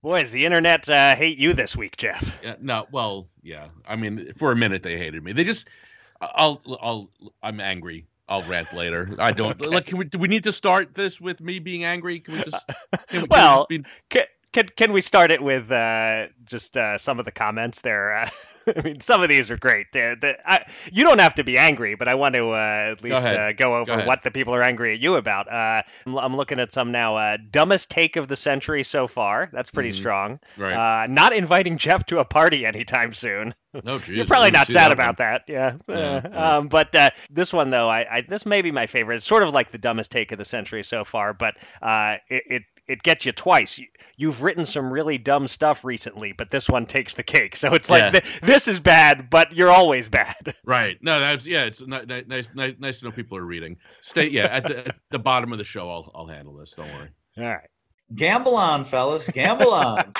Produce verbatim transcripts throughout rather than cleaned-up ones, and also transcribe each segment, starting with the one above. Boy, does the internet uh, hate you this week, Jeff? Yeah, no, well, yeah. I mean, for a minute they hated me. They just, I'll, I'll, I'm angry. I'll rant later. I don't. Okay. Like, can we, do we need to start this with me being angry? Can we just? Can we, well, can we just be... can, can can we start it with uh, just uh, some of the comments there? Uh, I mean, some of these are great. Uh, the, I, you don't have to be angry, but I want to uh, at least go, uh, go over go what the people are angry at you about. Uh, I'm, I'm looking at some now. Uh, dumbest take of the century so far. That's pretty mm-hmm. strong. Right. Uh, not inviting Jeff to a party anytime soon. No, geez, you're probably not sad that about one. that. Yeah. yeah, yeah. Um, but uh, this one, though, I, I this may be my favorite. It's sort of like the dumbest take of the century so far, but uh, it, it it gets you twice. You, you've written some really dumb stuff recently, but this one takes the cake. So it's like yeah. th- this is bad, but you're always bad. Right. No, that's yeah. It's nice, nice, nice, nice to know people are reading. Stay yeah at the, at the bottom of the show. I'll I'll handle this. Don't worry. All right. Gamble on, fellas. Gamble on.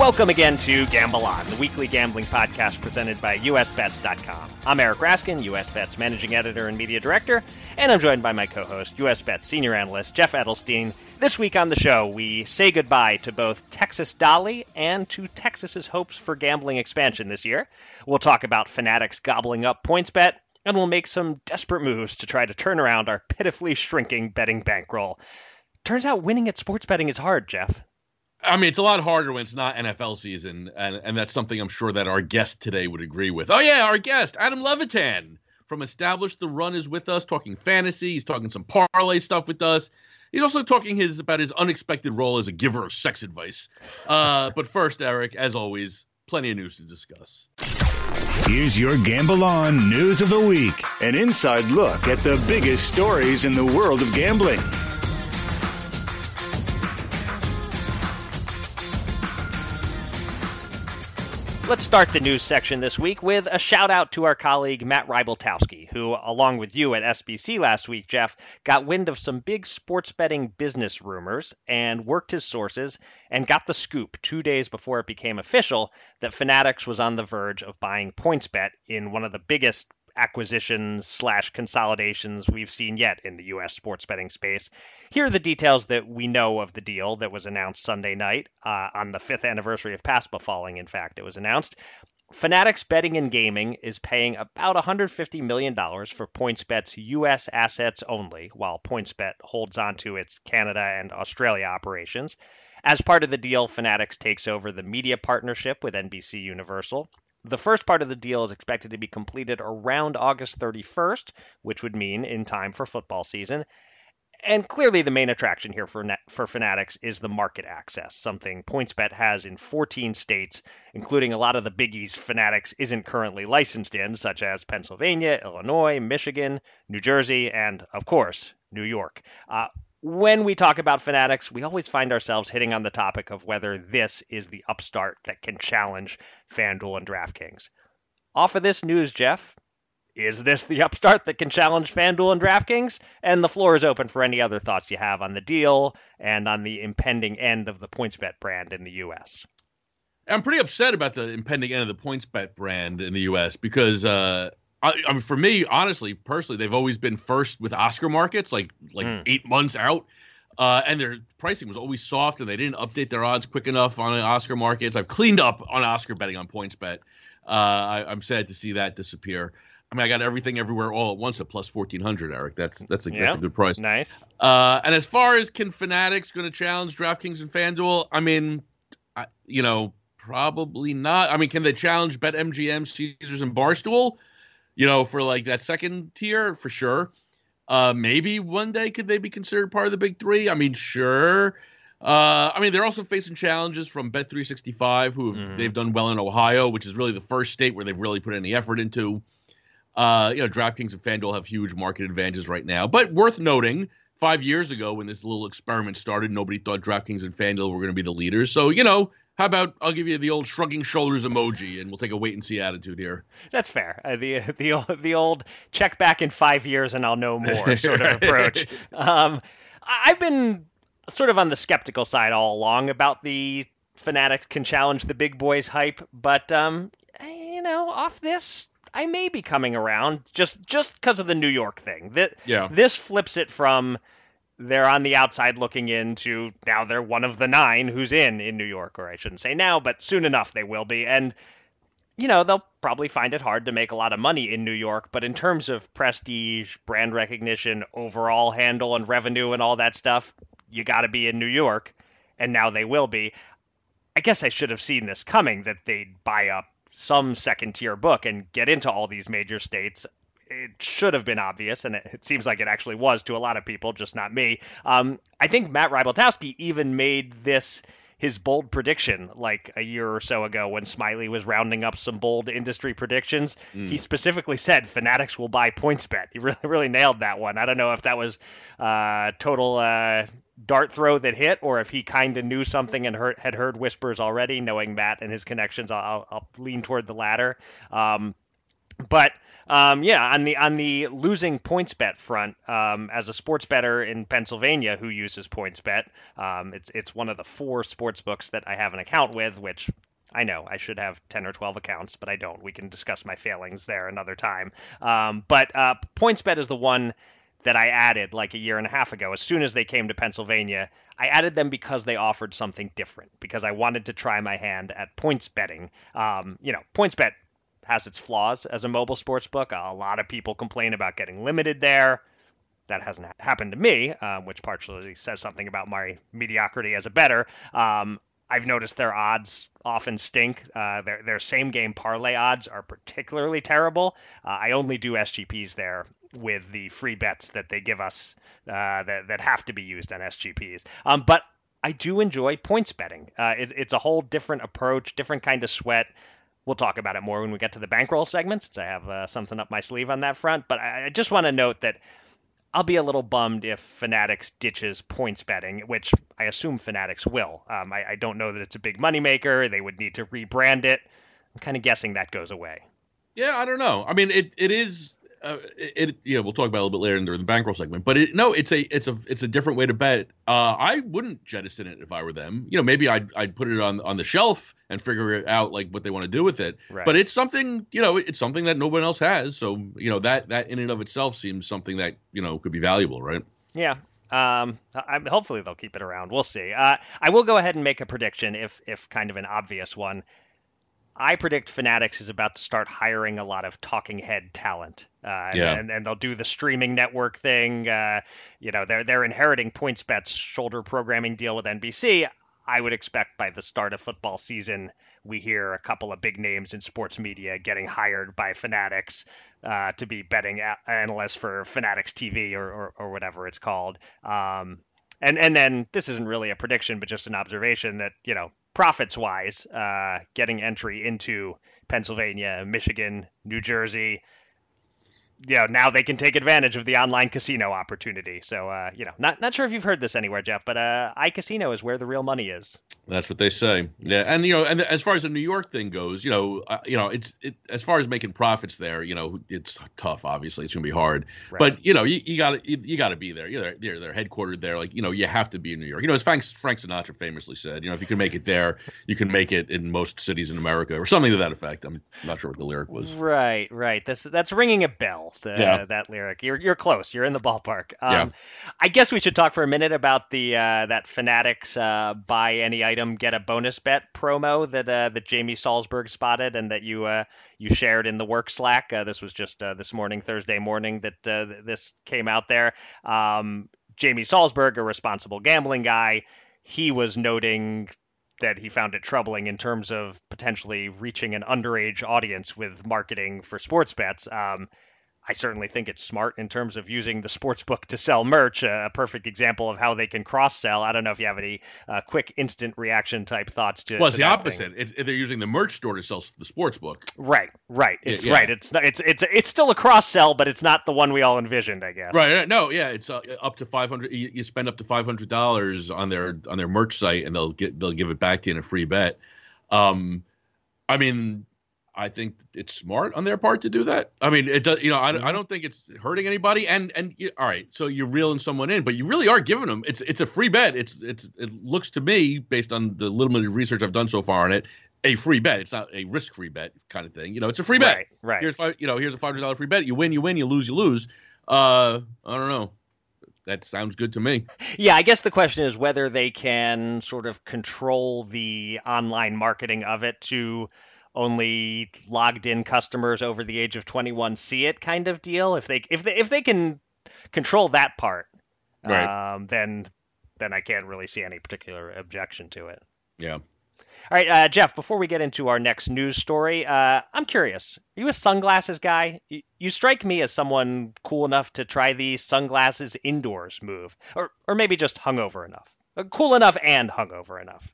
Welcome again to Gamble On, the weekly gambling podcast presented by U S Bets dot com. I'm Eric Raskin, U S Bets Managing Editor and Media Director, and I'm joined by my co-host, U S Bets Senior Analyst Jeff Edelstein. This week on the show, we say goodbye to both Texas Dolly and to Texas's hopes for gambling expansion this year. We'll talk about Fanatics gobbling up PointsBet, and we'll make some desperate moves to try to turn around our pitifully shrinking betting bankroll. Turns out winning at sports betting is hard, Jeff. I mean, it's a lot harder when it's not N F L season, and, and that's something I'm sure that our guest today would agree with. Oh, yeah, our guest, Adam Levitan from Establish the Run, is with us, talking fantasy. He's talking some parlay stuff with us. He's also talking his about his unexpected role as a giver of sex advice. Uh, but first, Eric, as always, plenty of news to discuss. Here's your Gamble On News of the Week, an inside look at the biggest stories in the world of gambling. Let's start the news section this week with a shout out to our colleague Matt Rybotowski, who, along with you at S B C last week, Jeff, got wind of some big sports betting business rumors and worked his sources and got the scoop two days before it became official that Fanatics was on the verge of buying PointsBet in one of the biggest acquisitions slash consolidations we've seen yet in the U S sports betting space. Here are the details that we know of the deal that was announced Sunday night uh, on the fifth anniversary of PASPA falling. In fact, it was announced Fanatics Betting and Gaming is paying about one hundred fifty million dollars for PointsBet's U S assets only, while PointsBet holds on to its Canada and Australia operations. As part of the deal, Fanatics takes over the media partnership with N B C Universal. The first part of the deal is expected to be completed around August thirty-first, which would mean in time for football season. And clearly the main attraction here for for Fanatics is the market access, something PointsBet has in fourteen states, including a lot of the biggies Fanatics isn't currently licensed in, such as Pennsylvania, Illinois, Michigan, New Jersey, and, of course, New York. Uh, When we talk about Fanatics, we always find ourselves hitting on the topic of whether this is the upstart that can challenge FanDuel and DraftKings. Off of this news, Jeff, is this the upstart that can challenge FanDuel and DraftKings? And the floor is open for any other thoughts you have on the deal and on the impending end of the PointsBet brand in the U S. I'm pretty upset about the impending end of the PointsBet brand in the U S because... Uh... I, I mean, for me, honestly, personally, they've always been first with Oscar markets, like like mm. eight months out. Uh, and their pricing was always soft, and they didn't update their odds quick enough on the Oscar markets. I've cleaned up on Oscar betting on PointsBet. Uh, I, I'm sad to see that disappear. I mean, I got everything everywhere all at once at plus fourteen hundred, Eric. That's that's a, yep. that's a good price. Nice. Uh, and as far as can Fanatics going to challenge DraftKings and FanDuel, I mean, I, you know, probably not. I mean, can they challenge BetMGM, Caesars, and Barstool? You know, for like that second tier, for sure. Uh, maybe one day could they be considered part of the big three? I mean, sure. Uh, I mean, they're also facing challenges from Bet three sixty-five, who mm-hmm. they've done well in Ohio, which is really the first state where they've really put any effort into. Uh, you know, DraftKings and FanDuel have huge market advantages right now. But worth noting, five years ago when this little experiment started, nobody thought DraftKings and FanDuel were going to be the leaders. So, you know, How about I'll give you the old shrugging shoulders emoji, and we'll take a wait and see attitude here. That's fair. Uh, the the the old check back in five years and I'll know more sort of approach. Um, I've been sort of on the skeptical side all along about the Fanatics can challenge the big boys hype, but um, you know, off this, I may be coming around just just because of the New York thing. That yeah. This flips it from they're on the outside looking in to now they're one of the nine who's in in New York, or I shouldn't say now, but soon enough they will be. And, you know, they'll probably find it hard to make a lot of money in New York. But in terms of prestige, brand recognition, overall handle and revenue and all that stuff, you got to be in New York. And now they will be. I guess I should have seen this coming, that they'd buy up some second tier book and get into all these major states. It should have been obvious, and it seems like it actually was to a lot of people, just not me. Um, I think Matt Rybotowski even made this his bold prediction like a year or so ago when Smiley was rounding up some bold industry predictions. Mm. He specifically said Fanatics will buy PointsBet. He really, really nailed that one. I don't know if that was uh, total uh, dart throw that hit, or if he kind of knew something and heard, had heard whispers already, knowing Matt and his connections. I'll, I'll lean toward the latter. Um, but um, yeah, on the on the losing PointsBet front, um, as a sports bettor in Pennsylvania who uses PointsBet, um, it's it's one of the four sports books that I have an account with, which I know I should have ten or twelve accounts, but I don't. We can discuss my failings there another time. Um, but uh, PointsBet is the one that I added like a year and a half ago. As soon as they came to Pennsylvania, I added them because they offered something different, because I wanted to try my hand at points betting. Um, you know, PointsBet has its flaws as a mobile sports book. A lot of people complain about getting limited there. That hasn't ha- happened to me, um, which partially says something about my mediocrity as a bettor. Um, I've noticed their odds often stink. Uh, their their same game parlay odds are particularly terrible. Uh, I only do S G Ps there with the free bets that they give us uh, that, that have to be used on S G Ps. Um, but I do enjoy points betting. Uh, it's, it's a whole different approach, different kind of sweat. We'll talk about it more when we get to the bankroll segment, since I have uh, something up my sleeve on that front. But I, I just want to note that I'll be a little bummed if Fanatics ditches points betting, which I assume Fanatics will. Um, I, I don't know that it's a big moneymaker. They would need to rebrand it. I'm kind of guessing that goes away. Yeah, I don't know. I mean, it it is. Uh, it, it yeah, we'll talk about it a little bit later in the bankroll segment. But it, no, it's a it's a it's a different way to bet. Uh, I wouldn't jettison it if I were them. You know, maybe I'd I'd put it on on the shelf and figure it out like what they want to do with it. Right. But it's something, you know, it's something that no one else has. So you know that that in and of itself seems something that you know could be valuable, right? Yeah. Um, I'm, hopefully they'll keep it around. We'll see. Uh, I will go ahead and make a prediction, if if kind of an obvious one. I predict Fanatics is about to start hiring a lot of talking head talent, uh, yeah. and, and they'll do the streaming network thing. Uh, you know, they're they're inheriting PointsBet's shoulder programming deal with N B C. I would expect by the start of football season, we hear a couple of big names in sports media getting hired by Fanatics uh, to be betting a- analysts for Fanatics T V or, or, or whatever it's called. Um, and and then this isn't really a prediction, but just an observation that, you know, profits wise, uh, getting entry into Pennsylvania, Michigan, New Jersey, you know, now they can take advantage of the online casino opportunity. So, uh, you know, not not sure if you've heard this anywhere, Jeff, but uh, iCasino is where the real money is. That's what they say. Yeah. And, you know, and as far as the New York thing goes, you know, uh, you know, it's it, as far as making profits there, you know, it's tough. Obviously, it's going to be hard. Right. But, you know, you got you got to be there. You know, they're, they're headquartered there. Like, you know, you have to be in New York. You know, as Frank, Frank Sinatra famously said, you know, if you can make it there, you can make it in most cities in America, or something to that effect. I'm not sure what the lyric was. Right. Right. That's that's ringing a bell. The, yeah. That lyric. You're you're close. You're in the ballpark. Um, yeah. I guess we should talk for a minute about the uh, that Fanatics uh, buy any item get a bonus bet promo that uh, that Jamie Salzberg spotted and that you uh, you shared in the work Slack. Uh, this was just uh, this morning, Thursday morning, that uh, this came out there. Um, Jamie Salzberg, a responsible gambling guy, he was noting that he found it troubling in terms of potentially reaching an underage audience with marketing for sports bets. Um, I certainly think it's smart in terms of using the sportsbook to sell merch, a perfect example of how they can cross-sell. I don't know if you have any uh, quick instant reaction type thoughts to. Well, it's to the opposite. It, they're using the merch store to sell the sportsbook. Right, right. It's yeah, yeah. right. It's not, it's it's it's still a cross-sell, but it's not the one we all envisioned, I guess. Right. No. Yeah. It's uh, up to five hundred dollars. You, you spend up to five hundred dollars on their on their merch site, and they'll get they'll give it back to you in a free bet. Um, I mean. I think it's smart on their part to do that. I mean, it does, you know, I, I don't think it's hurting anybody. And, and you, all right, so you're reeling someone in, but you really are giving them, it's, it's a free bet. It's, it's, it looks to me, based on the little bit of research I've done so far on it, a free bet. It's not a risk-free bet kind of thing. You know, it's a free bet. Right, right. Here's five, you know, here's a five hundred dollars free bet. You win, you win, you lose, you lose. Uh, I don't know. That sounds good to me. Yeah, I guess the question is whether they can sort of control the online marketing of it to only logged in customers over the age of twenty-one see it kind of deal. If they if they if they can control that part, right. um, then then I can't really see any particular objection to it. Yeah. All right, uh, Jeff, before we get into our next news story, uh, I'm curious. Are you a sunglasses guy? You, you strike me as someone cool enough to try the sunglasses indoors move, or or maybe just hungover enough. Cool enough and hungover enough.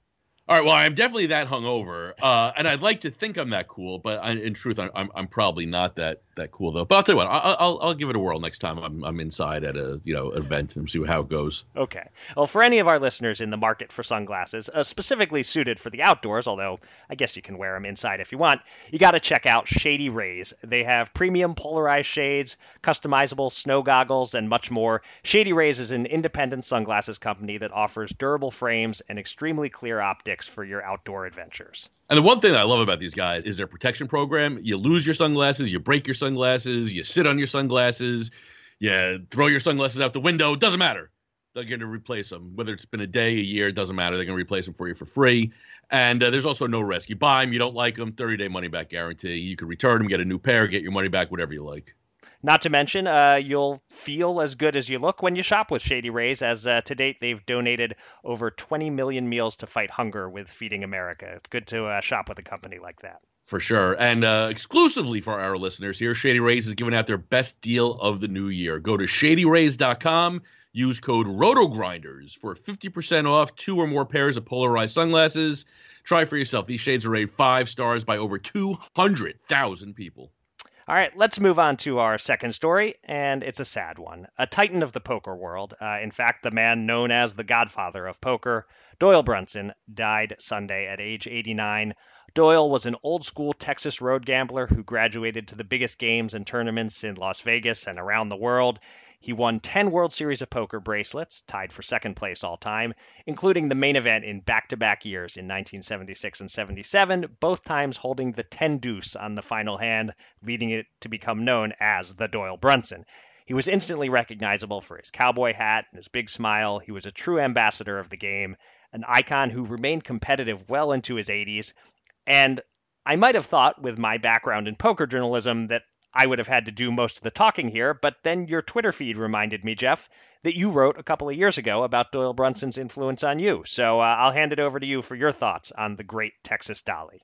All right. Well, I'm definitely that hungover, uh, and I'd like to think I'm that cool, but I, in truth, I'm I'm probably not that that cool though. But I'll tell you what, I'll I'll, I'll give it a whirl next time I'm I'm inside at a you know event and see how it goes. Okay. Well, for any of our listeners in the market for sunglasses, uh, specifically suited for the outdoors, although I guess you can wear them inside if you want, you got to check out Shady Rays. They have premium polarized shades, customizable snow goggles, and much more. Shady Rays is an independent sunglasses company that offers durable frames and extremely clear optics for your outdoor adventures. And the one thing that I love about these guys is their protection program. You lose your sunglasses, you break your sunglasses, you sit on your sunglasses, you throw your sunglasses out the window. It doesn't matter. They're going to replace them. Whether it's been a day, a year, it doesn't matter. They're going to replace them for you for free. And uh, there's also no risk. You buy them, you don't like them, thirty-day money-back guarantee. You can return them, get a new pair, get your money back, whatever you like. Not to mention, uh, you'll feel as good as you look when you shop with Shady Rays, as uh, to date, they've donated over twenty million meals to fight hunger with Feeding America. It's good to uh, shop with a company like that. For sure. And uh, exclusively for our listeners here, Shady Rays is giving out their best deal of the new year. Go to shady rays dot com, use code RotoGrinders for fifty percent off two or more pairs of polarized sunglasses. Try for yourself. These shades are rated five stars by over two hundred thousand people. All right, let's move on to our second story, and it's a sad one. A titan of the poker world, uh, in fact, the man known as the Godfather of Poker, Doyle Brunson, died Sunday at age eighty-nine. Doyle was an old-school Texas road gambler who graduated to the biggest games and tournaments in Las Vegas and around the world. He won ten World Series of Poker bracelets, tied for second place all time, including the main event in back-to-back years in nineteen seventy-six and seventy-seven, both times holding the ten-deuce on the final hand, leading it to become known as the Doyle Brunson. He was instantly recognizable for his cowboy hat and his big smile. He was a true ambassador of the game, an icon who remained competitive well into his eighties, and I might have thought, with my background in poker journalism, that I would have had to do most of the talking here, but then your Twitter feed reminded me, Jeff, that you wrote a couple of years ago about Doyle Brunson's influence on you. So uh, I'll hand it over to you for your thoughts on the great Texas Dolly.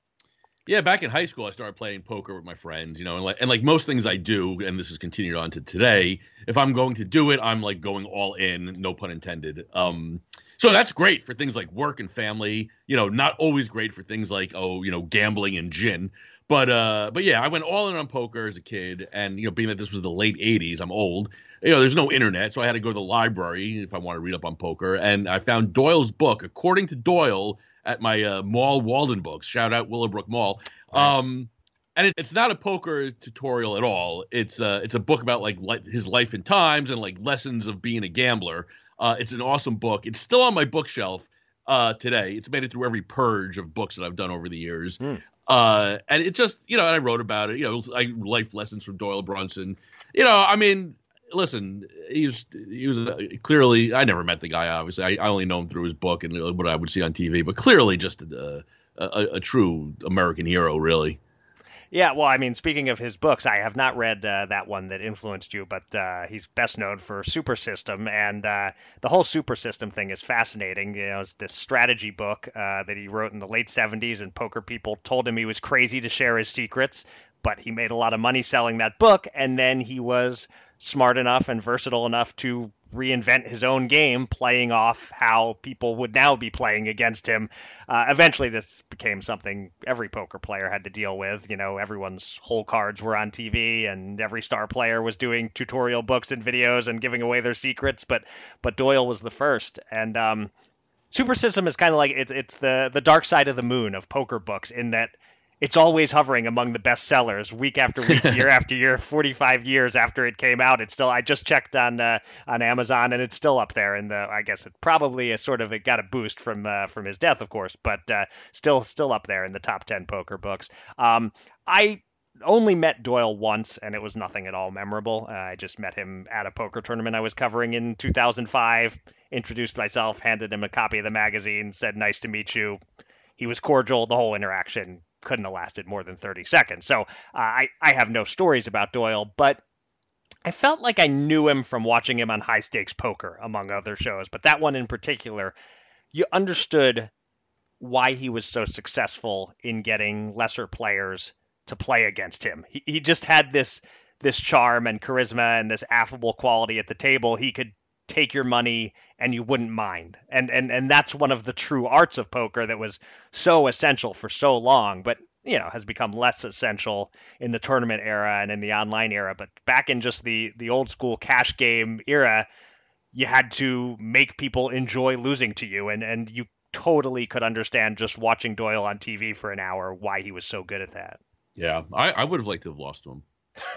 Yeah, back in high school, I started playing poker with my friends, you know, and like, and like most things I do, and this has continued on to today, if I'm going to do it, I'm like going all in, no pun intended. Um, so that's great for things like work and family, you know, not always great for things like, oh, you know, gambling and gin. But uh, but yeah, I went all in on poker as a kid, and you know, being that this was the late eighties, I'm old. You know, there's no internet, so I had to go to the library if I want to read up on poker. And I found Doyle's book, According to Doyle, at my uh, Mall Walden Books. Shout out Willowbrook Mall. Nice. Um, and it, it's not a poker tutorial at all. It's uh, it's a book about like li- his life and times and like lessons of being a gambler. Uh, it's an awesome book. It's still on my bookshelf uh, today. It's made it through every purge of books that I've done over the years. Mm. Uh, and it just, you know, and I wrote about it, you know, like life lessons from Doyle Brunson, you know, I mean, listen, he was, he was uh, clearly, I never met the guy, obviously. I, I only know him through his book and what I would see on T V, but clearly just a, a, a true American hero, really. Yeah, well, I mean, speaking of his books, I have not read uh, that one that influenced you, but uh, he's best known for Super System, and uh, the whole Super System thing is fascinating. You know, it's this strategy book uh, that he wrote in the late seventies, and poker people told him he was crazy to share his secrets. but he made a lot of money selling that book. And then he was smart enough and versatile enough to reinvent his own game, playing off how people would now be playing against him. Uh, eventually, this became something every poker player had to deal with. You know, everyone's whole cards were on T V, and every star player was doing tutorial books and videos and giving away their secrets. But but Doyle was the first. And um, Super System is kind of like it's it's the the dark side of the moon of poker books, in that it's always hovering among the best sellers week after week, year after year, forty-five years after it came out. It's still, I just checked on uh, on Amazon, and it's still up there. And the, I guess it probably is sort of, it got a boost from uh, from his death, of course, but uh, still still up there in the top ten poker books. Um, I only met Doyle once, and it was nothing at all memorable. Uh, I just met him at a poker tournament I was covering in two thousand five, introduced myself, handed him a copy of the magazine, said, nice to meet you. He was cordial. The whole interaction couldn't have lasted more than thirty seconds. So uh, I, I have no stories about Doyle, but I felt like I knew him from watching him on High Stakes Poker, among other shows. But that one in particular, you understood why he was so successful in getting lesser players to play against him. He, he just had this this charm and charisma and this affable quality at the table. He could take your money and you wouldn't mind. And, and and that's one of the true arts of poker that was so essential for so long, but you know, has become less essential in the tournament era and in the online era. But back in just the, the old school cash game era, you had to make people enjoy losing to you. And, and you totally could understand just watching Doyle on T V for an hour why he was so good at that. Yeah, I, I would have liked to have lost to him.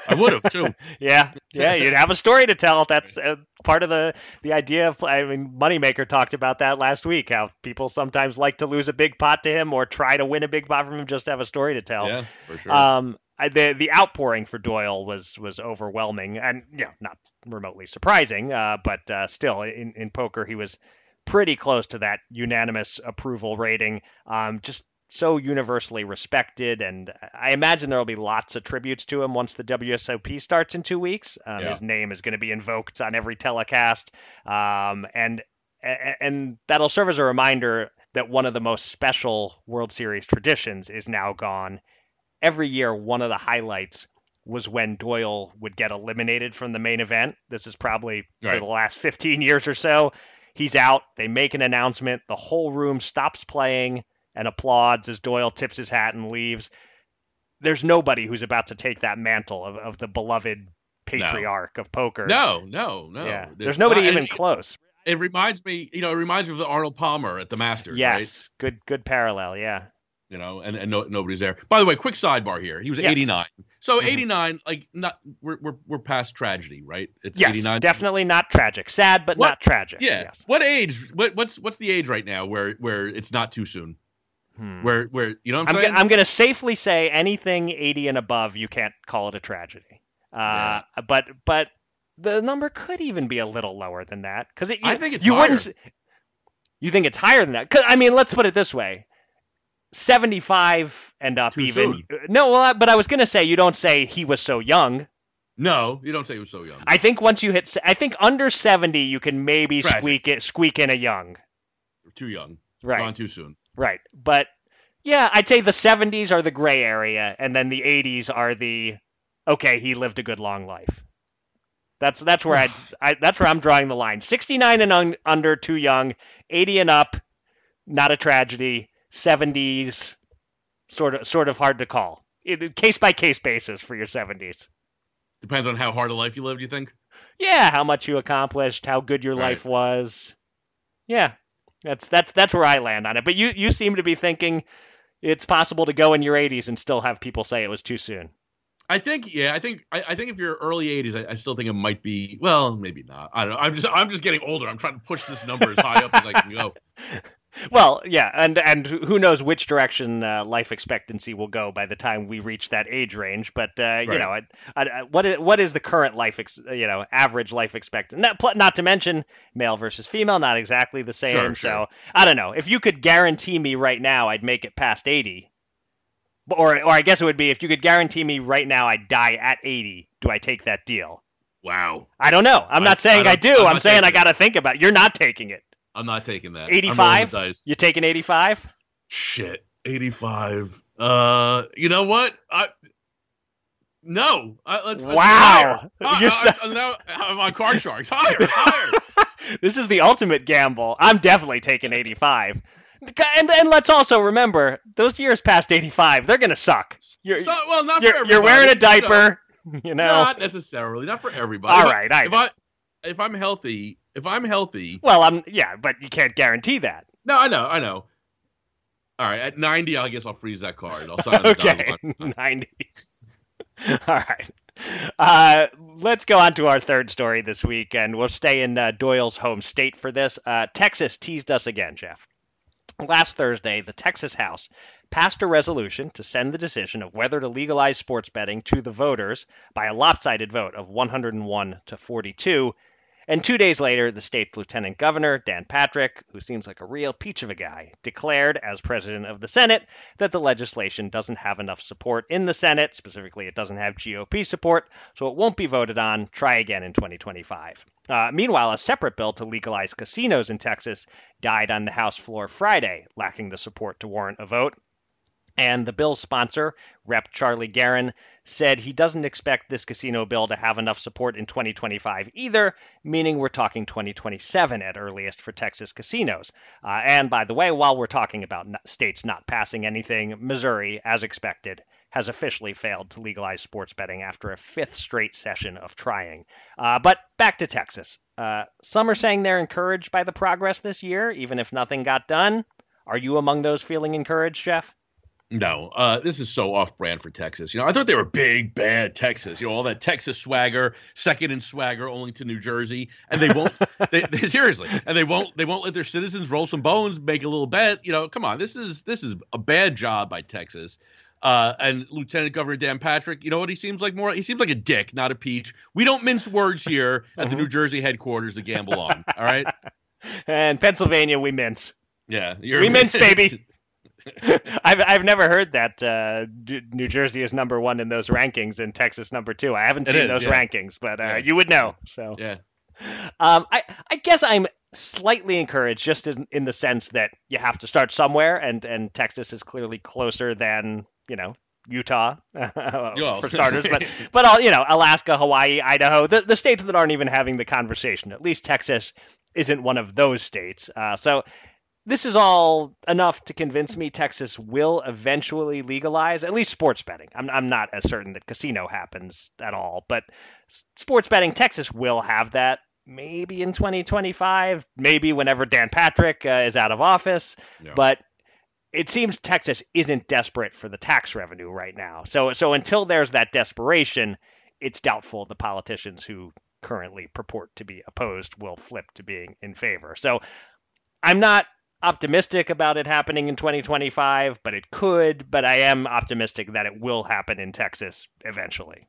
I would have too. yeah, yeah, you'd have a story to tell. That's uh, part of the the idea of. I mean, Moneymaker talked about that last week. How people sometimes like to lose a big pot to him or try to win a big pot from him just to have a story to tell. Yeah, for sure. Um, I, the the outpouring for Doyle was was overwhelming, and you know, not remotely surprising. Uh, but uh, still, in in poker, he was pretty close to that unanimous approval rating. Um, just. So universally respected, and I imagine there will be lots of tributes to him once the W S O P starts in two weeks. Um, yeah. His name is going to be invoked on every telecast, um, and and that'll serve as a reminder that one of the most special World Series traditions is now gone. Every year, one of the highlights was when Doyle would get eliminated from the main event. This is probably right. For the last fifteen years or so. He's out. They make an announcement. The whole room stops playing and applauds as Doyle tips his hat and leaves. There's nobody who's about to take that mantle of, of the beloved patriarch no. of poker. No, no, no. Yeah. There's, There's nobody not, even it, close. It reminds me, you know, it reminds me of the Arnold Palmer at the Masters. Yes, right? good, good parallel. Yeah. You know, and, and no, nobody's there. By the way, quick sidebar here. He was yes. eighty-nine. So mm-hmm. eighty-nine, like not, we're we're we're past tragedy, right? It's yes, eighty-nine. Definitely not tragic. Sad, but what, not tragic. Yeah. Yes. What age? What what's what's the age right now where where it's not too soon? Hmm. Where, where, you know what I'm, I'm saying? G- I'm going to safely say anything eighty and above, you can't call it a tragedy. Uh, yeah. But, but the number could even be a little lower than that. Because I think it's you higher. Wouldn't, you think it's higher than that? Because I mean, let's put it this way: seventy-five and up, too even. Soon. No, well, but I was going to say you don't say he was so young. No, you don't say he was so young. I think once you hit, I think under seventy, you can maybe tragic. squeak it, squeak in a young. Too young. Right. Gone too soon. Right. But yeah, I'd say the seventies are the gray area, and then the eighties are the okay, he lived a good long life. That's that's where I, I that's where I'm drawing the line. sixty-nine and un, under, too young. eighty and up, not a tragedy. seventies sort of sort of hard to call. It, case by case basis for your seventies. Depends on how hard a life you lived, you think? Yeah, how much you accomplished, how good your right. life was. Yeah. That's that's that's where I land on it. But you, you seem to be thinking it's possible to go in your eighties and still have people say it was too soon. I think yeah, I think I, I think if you're early eighties, I, I still think it might be well, maybe not. I don't know. I'm just I'm just getting older. I'm trying to push this number as high up as I can go. Well, yeah, and and who knows which direction uh, life expectancy will go by the time we reach that age range. But uh, right. you know, I, I, what is, what is the current life, ex, you know, average life expectancy? Not, not to mention male versus female, not exactly the same. Sure, sure. So I don't know. If you could guarantee me right now, I'd make it past eighty. Or or I guess it would be if you could guarantee me right now, I'd die at eighty. Do I take that deal? Wow. I don't know. I'm I, not saying I, I do. I'm, I'm saying I got to think about it. You're not taking it. I'm not taking that. eighty-five? You're taking eighty-five? Shit. eighty-five. Uh, you know what? I No. Uh, let's, let's wow. Higher. You're uh, so... uh, no, I'm on Card Sharks. Higher, higher. This is the ultimate gamble. I'm definitely taking eighty-five. And and let's also remember, those years past eighty-five, they're going to suck. You're, so, well, not you're, for everybody. You're wearing a diaper. So, you know? Not necessarily. Not for everybody. All right. I if, I, if I'm healthy, if I'm healthy. Well, I'm yeah, but you can't guarantee that. No, I know. I know. All right. At ninety, I guess I'll freeze that card. I'll sign okay. The ninety. All right. Uh, let's go on to our third story this week, and we'll stay in uh, Doyle's home state for this. Uh, Texas teased us again, Jeff. Last Thursday, the Texas House passed a resolution to send the decision of whether to legalize sports betting to the voters by a lopsided vote of one hundred one to forty-two. And two days later, the state's Lieutenant Governor, Dan Patrick, who seems like a real peach of a guy, declared as president of the Senate that the legislation doesn't have enough support in the Senate. Specifically, it doesn't have G O P support, so it won't be voted on. Try again in twenty twenty-five. Uh, meanwhile, a separate bill to legalize casinos in Texas died on the House floor Friday, lacking the support to warrant a vote. And the bill's sponsor, Representative Charlie Guerin, said he doesn't expect this casino bill to have enough support in twenty twenty-five either, meaning we're talking twenty twenty-seven at earliest for Texas casinos. Uh, and by the way, while we're talking about states not passing anything, Missouri, as expected, has officially failed to legalize sports betting after a fifth straight session of trying. Uh, but back to Texas. Uh, some are saying they're encouraged by the progress this year, even if nothing got done. Are you among those feeling encouraged, Jeff? No, uh, this is so off-brand for Texas. You know, I thought they were big, bad Texas. You know, all that Texas swagger, second in swagger, only to New Jersey, and they won't. they, they, seriously, and they won't. They won't let their citizens roll some bones, make a little bet. You know, come on, this is this is a bad job by Texas. Uh, and Lieutenant Governor Dan Patrick, you know what he seems like more? He seems like a dick, not a peach. We don't mince words here at mm-hmm. the New Jersey headquarters of Gamble On. All right, and Pennsylvania, we mince. Yeah, you're we mince, baby. I've I've never heard that uh, D- New Jersey is number one in those rankings and Texas number two. I haven't seen is, those yeah. rankings, but uh, yeah. you would know. So yeah, um, I I guess I'm slightly encouraged, just in, in the sense that you have to start somewhere, and, and Texas is clearly closer than you know Utah for starters, but but all you know Alaska, Hawaii, Idaho, the the states that aren't even having the conversation. At least Texas isn't one of those states. Uh, so. This is all enough to convince me Texas will eventually legalize, at least sports betting. I'm I'm not as certain that casino happens at all, but sports betting, Texas will have that maybe in twenty twenty-five, maybe whenever Dan Patrick uh, is out of office. Yeah. But it seems Texas isn't desperate for the tax revenue right now. So so until there's that desperation, it's doubtful the politicians who currently purport to be opposed will flip to being in favor. So I'm not optimistic about it happening in twenty twenty-five, but it could. But I am optimistic that it will happen in Texas eventually.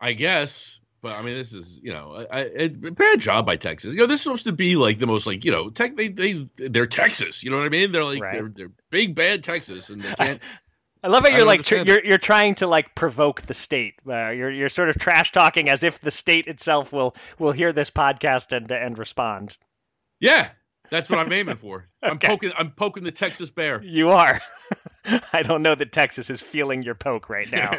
I guess. But I mean, this is, you know, I, I, bad job by Texas. You know, this is supposed to be like the most like, you know, tech, they, they, they're Texas. You know what I mean? They're like right. they're, they're big, bad Texas. And they can't. I love how you're like tr- you're you're trying to like provoke the state. Uh, you're you're sort of trash talking as if the state itself will will hear this podcast and and respond. Yeah. That's what I'm aiming for. I'm okay. poking. I'm poking the Texas bear. You are. I don't know that Texas is feeling your poke right now.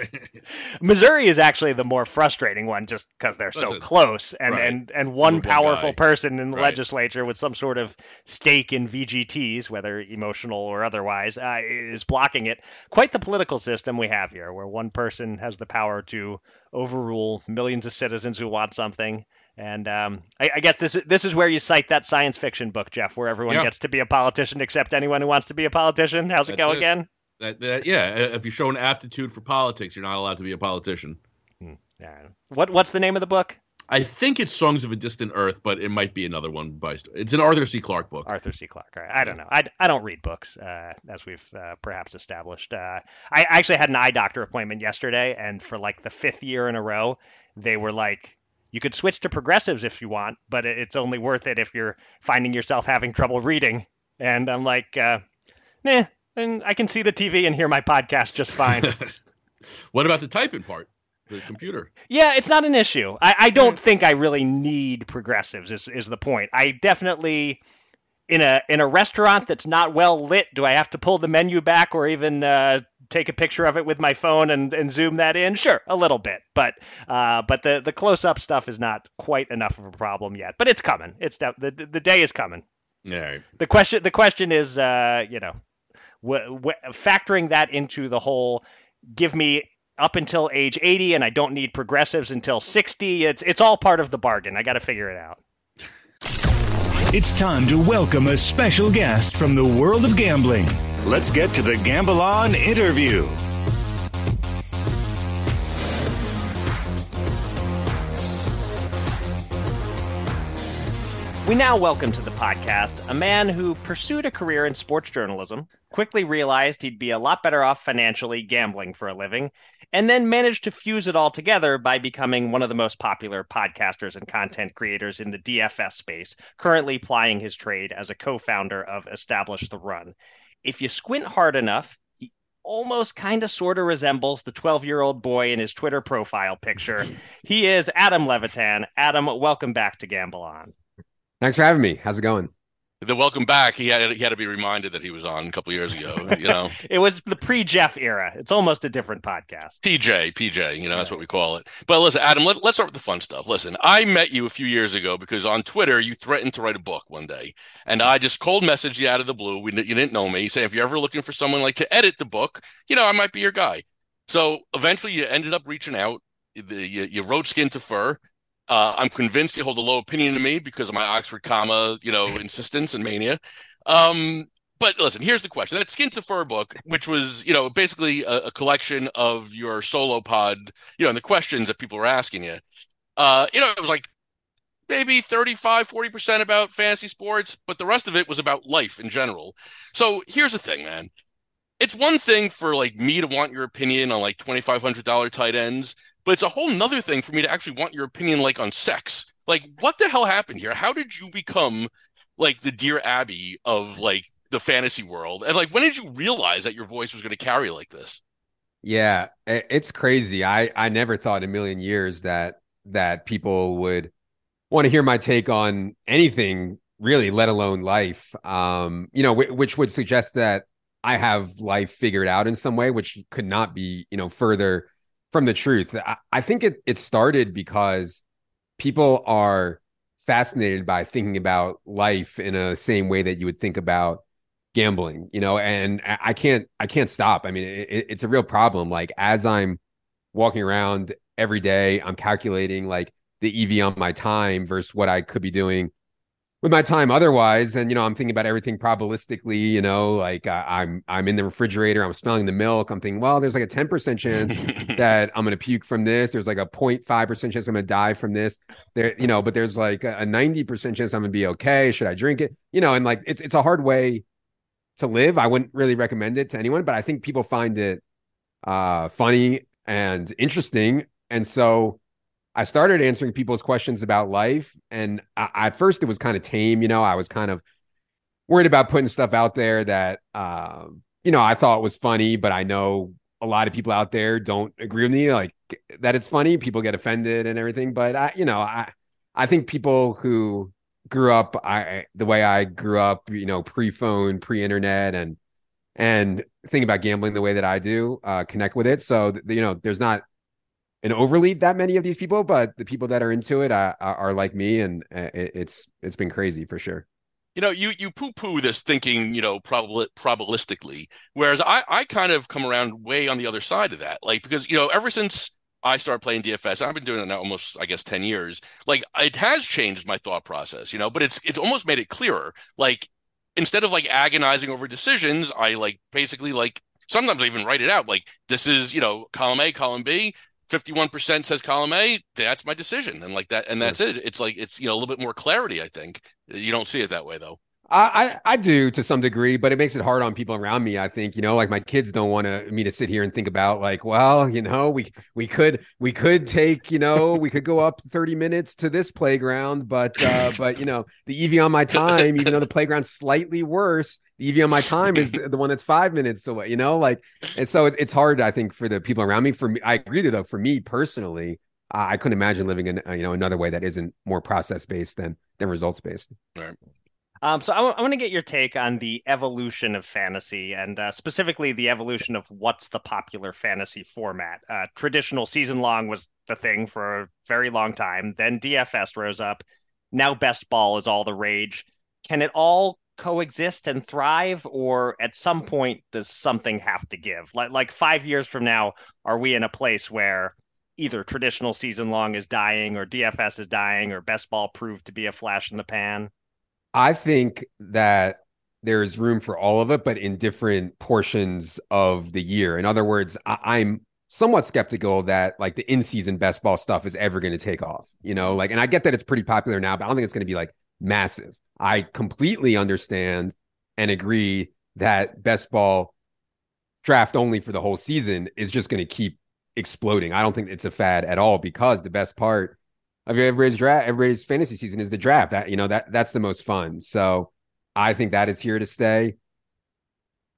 Missouri is actually the more frustrating one, just because they're That's so it. close, and, right. and, and one Little powerful guy. person in the right. legislature with some sort of stake in V G Ts, whether emotional or otherwise, uh, is blocking it. Quite the political system we have here, where one person has the power to overrule millions of citizens who want something. And um, I, I guess this this is where you cite that science fiction book, Jeff, where everyone yeah. gets to be a politician except anyone who wants to be a politician. How's it That's go it. again? That, that, yeah, if you show an aptitude for politics, you're not allowed to be a politician. Hmm. Yeah. What What's the name of the book? I think it's Songs of a Distant Earth, but it might be another one. By it's an Arthur C. Clarke book. Arthur C. Clarke. Right. I don't know. I, I don't read books, uh, as we've uh, perhaps established. Uh, I actually had an eye doctor appointment yesterday, and for like the fifth year in a row, they were like, you could switch to progressives if you want, but it's only worth it if you're finding yourself having trouble reading. And I'm like, uh, nah, and I can see the T V and hear my podcast just fine. What about the typing part? The computer? Yeah, it's not an issue. I, I don't think I really need progressives is, is the point. I definitely... In a in a restaurant that's not well lit, do I have to pull the menu back or even uh, take a picture of it with my phone and, and zoom that in? Sure, a little bit. But uh, but the, the close-up stuff is not quite enough of a problem yet. But it's coming. It's de- the the day is coming. All right. The question the question is, uh, you know, w- w- factoring that into the whole give me up until age eighty and I don't need progressives until sixty. It's it's all part of the bargain. I got to figure it out. It's time to welcome a special guest from the world of gambling. Let's get to the Gamble On interview. We now welcome to the podcast a man who pursued a career in sports journalism, quickly realized he'd be a lot better off financially gambling for a living, and then managed to fuse it all together by becoming one of the most popular podcasters and content creators in the D F S space, currently plying his trade as a co-founder of Establish the Run. If you squint hard enough, he almost kind of sort of resembles the twelve-year-old boy in his Twitter profile picture. He is Adam Levitan. Adam, welcome back to Gamble On. Thanks for having me. How's it going? The welcome back. He had he had to be reminded that he was on a couple of years ago. You know, it was the pre-Jeff era. It's almost a different podcast. P J, P J. You know, that's what we call it. But listen, Adam, let, let's start with the fun stuff. Listen, I met you a few years ago because on Twitter you threatened to write a book one day, and I just cold messaged you out of the blue. We you didn't know me. Say if you're ever looking for someone like to edit the book, you know, I might be your guy. So eventually, you ended up reaching out. The, you, you wrote Skin to Fur. Uh, I'm convinced you hold a low opinion of me because of my Oxford comma, you know, insistence and mania. Um, but listen, here's the question. That Skin to Fur book, which was, you know, basically a, a collection of your solo pod, you know, and the questions that people were asking you, uh, you know, it was like maybe thirty-five, forty percent about fantasy sports, but the rest of it was about life in general. So here's the thing, man. It's one thing for like me to want your opinion on like twenty-five hundred dollars tight ends, but it's a whole nother thing for me to actually want your opinion like on sex. Like, what the hell happened here? How did you become like the Dear Abby of like the fantasy world? And like, when did you realize that your voice was going to carry like this? Yeah, it's crazy. I, I never thought in a million years that that people would want to hear my take on anything really, let alone life, um, you know, w- which would suggest that I have life figured out in some way, which could not be, you know, further from the truth. I, I think it it started because people are fascinated by thinking about life in a same way that you would think about gambling, you know, and I can't I can't stop. I mean, it, it's a real problem. Like as I'm walking around every day, I'm calculating like the E V on my time versus what I could be doing with my time otherwise. And, you know, I'm thinking about everything probabilistically, you know, like uh, I'm I'm in the refrigerator, I'm smelling the milk. I'm thinking, well, there's like a ten percent chance that I'm going to puke from this. There's like a zero point five percent chance I'm going to die from this there, you know, but there's like a ninety percent chance I'm going to be okay. Should I drink it? You know, and like, it's, it's a hard way to live. I wouldn't really recommend it to anyone, but I think people find it uh, funny and interesting. And so I started answering people's questions about life, and I, at first it was kind of tame, you know. I was kind of worried about putting stuff out there that, uh, you know, I thought was funny, but I know a lot of people out there don't agree with me, like that it's funny. People get offended and everything, but I, you know, I, I think people who grew up I, the way I grew up, you know, pre-phone, pre-internet, and and think about gambling the way that I do, uh, connect with it. So you know, there's not and overly that many of these people, but the people that are into it are, are like me, and it's it's been crazy for sure. You know, you you poo-poo this thinking, you know, probabil- probabilistically, whereas I, I kind of come around way on the other side of that, like because, you know, ever since I started playing D F S, I've been doing it now almost, I guess, ten years. Like it has changed my thought process, you know, but it's it's almost made it clearer. Like instead of like agonizing over decisions, I like basically like sometimes I even write it out. Like this is, you know, column A, column B. fifty-one percent says column A, that's my decision. And like that, and that's it. It's like, it's, you know, a little bit more clarity, I think. You don't see it that way though. I, I, I do to some degree, but it makes it hard on people around me. I think, you know, like my kids don't want to, me to sit here and think about like, well, you know, we, we could, we could take, you know, we could go up thirty minutes to this playground, but, uh, but you know, the E V on my time, even though the playground's slightly worse, the E V on my time is the one that's five minutes away, you know, like, and so it, it's hard, I think, for the people around me. For me, I agree with it, though. For me personally, uh, I couldn't imagine living in, uh, you know, another way that isn't more process based than, than results based. All right. Um, so I, w- I want to get your take on the evolution of fantasy and uh, specifically the evolution of what's the popular fantasy format. Uh, traditional season long was the thing for a very long time. Then D F S rose up. Now best ball is all the rage. Can it all coexist and thrive, or at some point does something have to give? Like, like five years from now, are we in a place where either traditional season long is dying or D F S is dying or best ball proved to be a flash in the pan? I think that there is room for all of it, but in different portions of the year. In other words, I- I'm somewhat skeptical that like the in-season best ball stuff is ever going to take off, you know, like, and I get that it's pretty popular now, but I don't think it's going to be like massive. I completely understand and agree that best ball draft only for the whole season is just going to keep exploding. I don't think it's a fad at all, because the best part of everybody's draft, everybody's fantasy season is the draft. That, you know, that that's the most fun. So I think that is here to stay.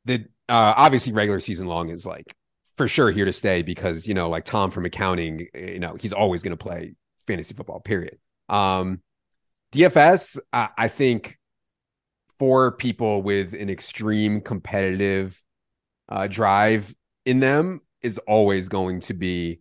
The uh, obviously regular season long is like for sure here to stay, because, you know, like Tom from accounting, you know, he's always going to play fantasy football, period. Um, D F S, I, I think for people with an extreme competitive uh, drive in them, is always going to be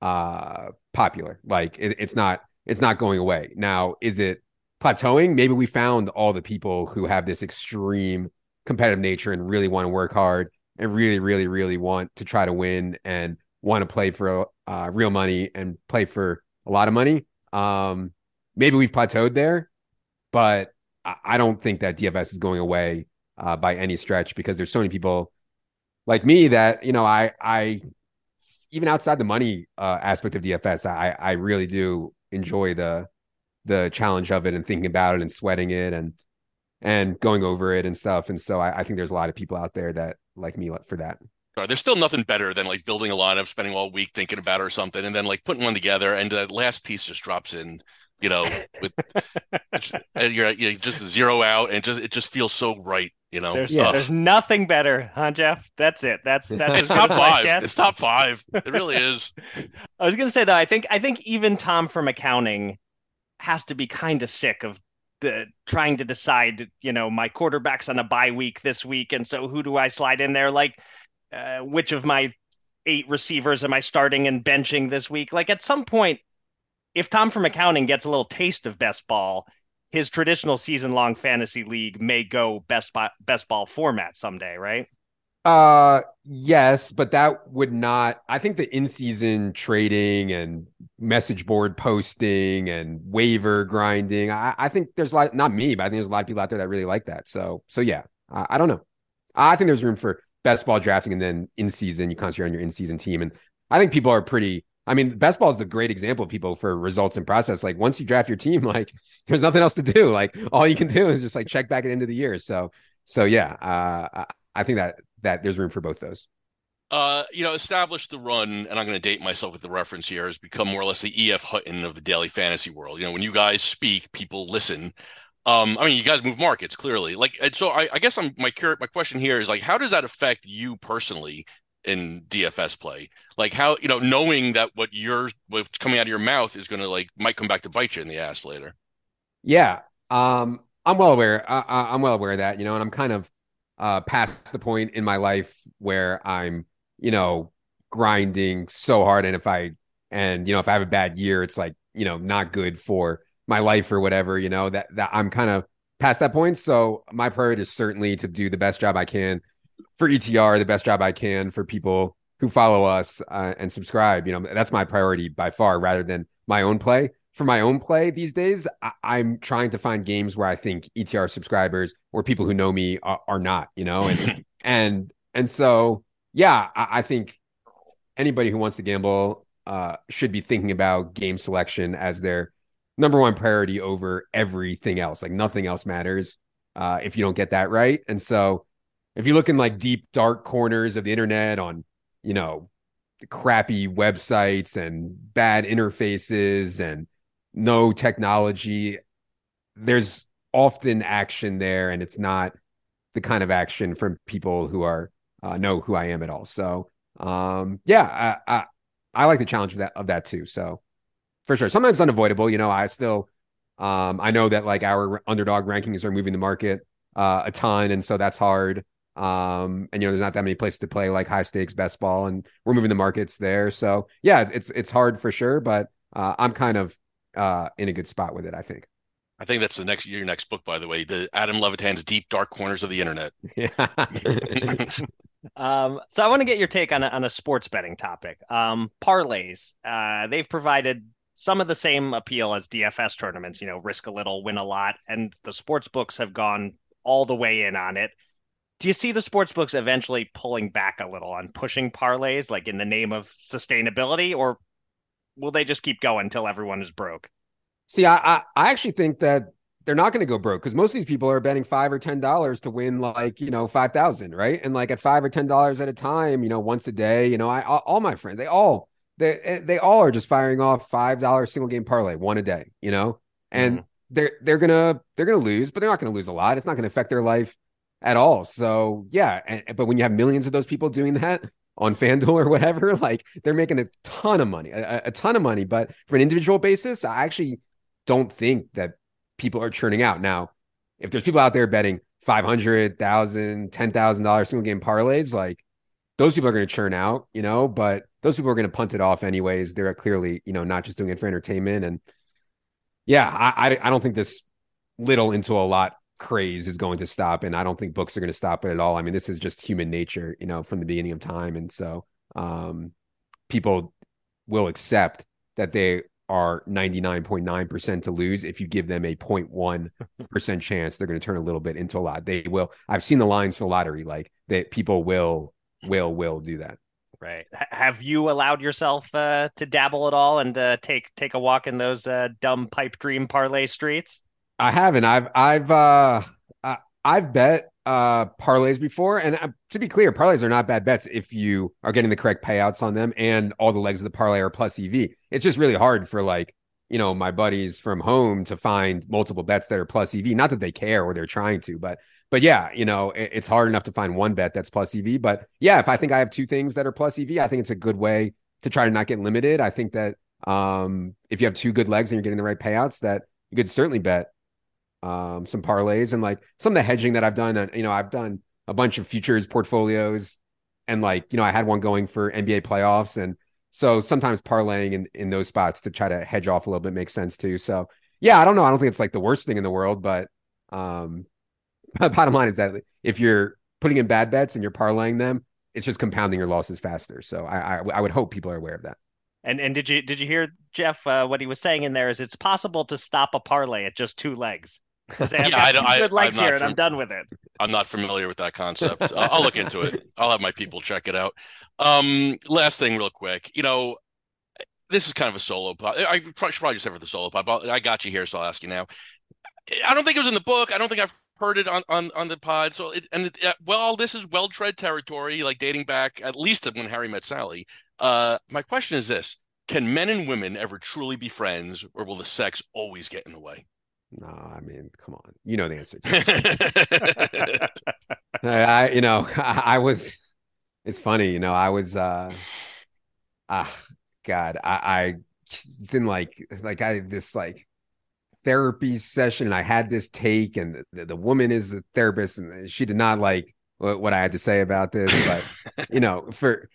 uh, popular. Like it, it's not, it's not going away. Now, is it plateauing? Maybe we found all the people who have this extreme competitive nature and really want to work hard and really, really, really want to try to win and want to play for uh, real money and play for a lot of money. Um, maybe we've plateaued there, but I don't think that D F S is going away uh, by any stretch, because there's so many people like me that, you know, I, I even outside the money uh, aspect of D F S, I, I really do enjoy the, the challenge of it and thinking about it and sweating it and, and going over it and stuff. And so I, I think there's a lot of people out there that like me for that. There's still nothing better than like building a lineup, spending all week thinking about it or something, and then like putting one together, and that last piece just drops in, you know, with and you're, you're just zero out, and just it just feels so right, you know. There's, yeah, there's nothing better, huh, Jeff? That's it. That's that's it's top five. Podcast. It's top five. It really is. I was gonna say though, I think I think even Tom from accounting has to be kind of sick of the trying to decide, you know, my quarterback's on a bye week this week, and so who do I slide in there? Like, Uh, which of my eight receivers am I starting and benching this week? Like at some point, if Tom from accounting gets a little taste of best ball, his traditional season long fantasy league may go best bo- best ball format someday, right? Uh, yes, but that would not, I think the in-season trading and message board posting and waiver grinding, I, I think there's a lot, not me, but I think there's a lot of people out there that really like that. So, so yeah, I, I don't know. I think there's room for best ball drafting, and then in season, you concentrate on your in season team. And I think people are pretty, I mean, best ball is the great example of people for results and process. Like once you draft your team, like there's nothing else to do. Like all you can do is just like check back at the end of the year. So, so yeah, uh, I think that, that there's room for both those. Uh, you know, Establish the Run, and I'm going to date myself with the reference here, has become more or less the E F Hutton of the daily fantasy world. You know, when you guys speak, people listen. Um, I mean, you guys move markets clearly. Like, and so I, I guess I'm my my question here is like, how does that affect you personally in D F S play? Like, how, you know, knowing that what you're what's coming out of your mouth is going to like might come back to bite you in the ass later. Yeah, um, I'm well aware. I, I, I'm well aware of that, you know, and I'm kind of uh, past the point in my life where I'm, you know, grinding so hard, and if I and you know if I have a bad year, it's like, you know, not good for my life or whatever, you know, that, that I'm kind of past that point. So my priority is certainly to do the best job I can for E T R, the best job I can for people who follow us uh, and subscribe. You know, that's my priority by far, rather than my own play. For my own play these days, I- I'm trying to find games where I think E T R subscribers or people who know me are, are not, you know, and, and, and so, yeah, I, I think anybody who wants to gamble uh, should be thinking about game selection as their number one priority over everything else. Like nothing else matters uh, if you don't get that right. And so if you look in like deep, dark corners of the internet on, you know, crappy websites and bad interfaces and no technology, there's often action there. And it's not the kind of action from people who are uh, know who I am at all. So um, yeah, I, I, I like the challenge of that, of that too. So for sure. Sometimes unavoidable, you know, I still Um, I know that like our underdog rankings are moving the market uh, a ton. And so that's hard. Um, and, you know, there's not that many places to play like high stakes best ball, and we're moving the markets there. So, yeah, it's it's, it's hard for sure. But uh, I'm kind of uh, in a good spot with it, I think. I think that's the next your next book, by the way, the Adam Levitan's Deep Dark Corners of the Internet. Yeah. um, so I want to get your take on a, on a sports betting topic. Um, parlays, uh, they've provided some of the same appeal as D F S tournaments, you know, risk a little, win a lot. And the sports books have gone all the way in on it. Do you see the sports books eventually pulling back a little on pushing parlays, like in the name of sustainability, or will they just keep going until everyone is broke? See, I, I I actually think that they're not going to go broke, because most of these people are betting five or ten dollars to win, like, you know, five thousand, right? And like at five or ten dollars at a time, you know, once a day, you know, I all my friends, they all they they all are just firing off five dollar single game parlay, one a day, you know, and mm-hmm. they're they're gonna they're gonna lose, but they're not gonna lose a lot. It's not gonna affect their life at all. So yeah, and, but when you have millions of those people doing that on FanDuel or whatever, like they're making a ton of money, a, a ton of money. But for an individual basis, I actually don't think that people are churning out. Now, if there's people out there betting five hundred thousand dollars, ten thousand dollars single game parlays, like those people are going to churn out, you know, but those people are going to punt it off anyways. They're clearly, you know, not just doing it for entertainment. And yeah, I, I, I don't think this little into a lot craze is going to stop. And I don't think books are going to stop it at all. I mean, this is just human nature, you know, from the beginning of time. And so um, people will accept that they are ninety-nine point nine percent to lose. If you give them a zero point one percent chance, they're going to turn a little bit into a lot. They will. I've seen the lines for the lottery, like that people will, will, will do that. Right. H- have you allowed yourself uh, to dabble at all and uh, take, take a walk in those uh, dumb pipe dream parlay streets? I haven't. I've, I've, uh, I, I've bet uh, parlays before. And uh, to be clear, parlays are not bad bets if you are getting the correct payouts on them and all the legs of the parlay are plus E V. It's just really hard for, like, you know, my buddies from home to find multiple bets that are plus E V. Not that they care or they're trying to, but, but yeah, you know, it, it's hard enough to find one bet that's plus E V. But yeah, if I think I have two things that are plus E V, I think it's a good way to try to not get limited. I think that um, if you have two good legs and you're getting the right payouts, that you could certainly bet Um, some parlays. And like some of the hedging that I've done, you know, I've done a bunch of futures portfolios, and like, you know, I had one going for N B A playoffs. And so sometimes parlaying in, in those spots to try to hedge off a little bit makes sense too. So yeah, I don't know. I don't think it's like the worst thing in the world, but um, the bottom line is that if you're putting in bad bets and you're parlaying them, it's just compounding your losses faster. So I, I, I would hope people are aware of that. And and did you, did you hear Jeff, uh, what he was saying in there is it's possible to stop a parlay at just two legs. Say, yeah, I don't, good legs here, and I'm done with it. I'm not familiar with that concept. I'll, I'll look into it. I'll have my people check it out. Um, last thing, real quick. You know, this is kind of a solo pop. I should probably just have for the solo pop. I'll, I got you here, so I'll ask you now. I don't think it was in the book. I don't think I've heard it on on, on the pod. So, it, and it, well, this is well-tread territory, like dating back at least to When Harry Met Sally. Uh, my question is this: can men and women ever truly be friends, or will the sex always get in the way? No, I mean, come on. You know the answer to it. I, you know, I, I was, it's funny, you know, I was, uh, ah, God, I, I it's in like, like I, this like therapy session, and I had this take, and the, the woman is a therapist, and she did not like what, what I had to say about this, but you know, for,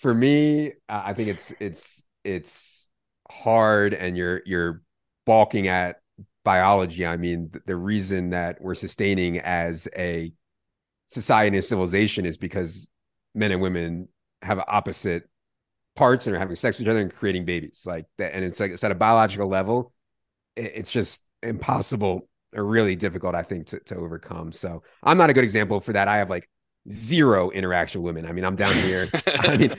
for me, uh, I think it's, it's, it's hard, and you're, you're balking at biology. I mean, the reason that we're sustaining as a society and civilization is because men and women have opposite parts and are having sex with each other and creating babies like that. And it's like, it's at a biological level, it's just impossible or really difficult, I think, to, to overcome. So I'm not a good example for that. I have like zero interaction with women. I mean, I'm down here. I mean,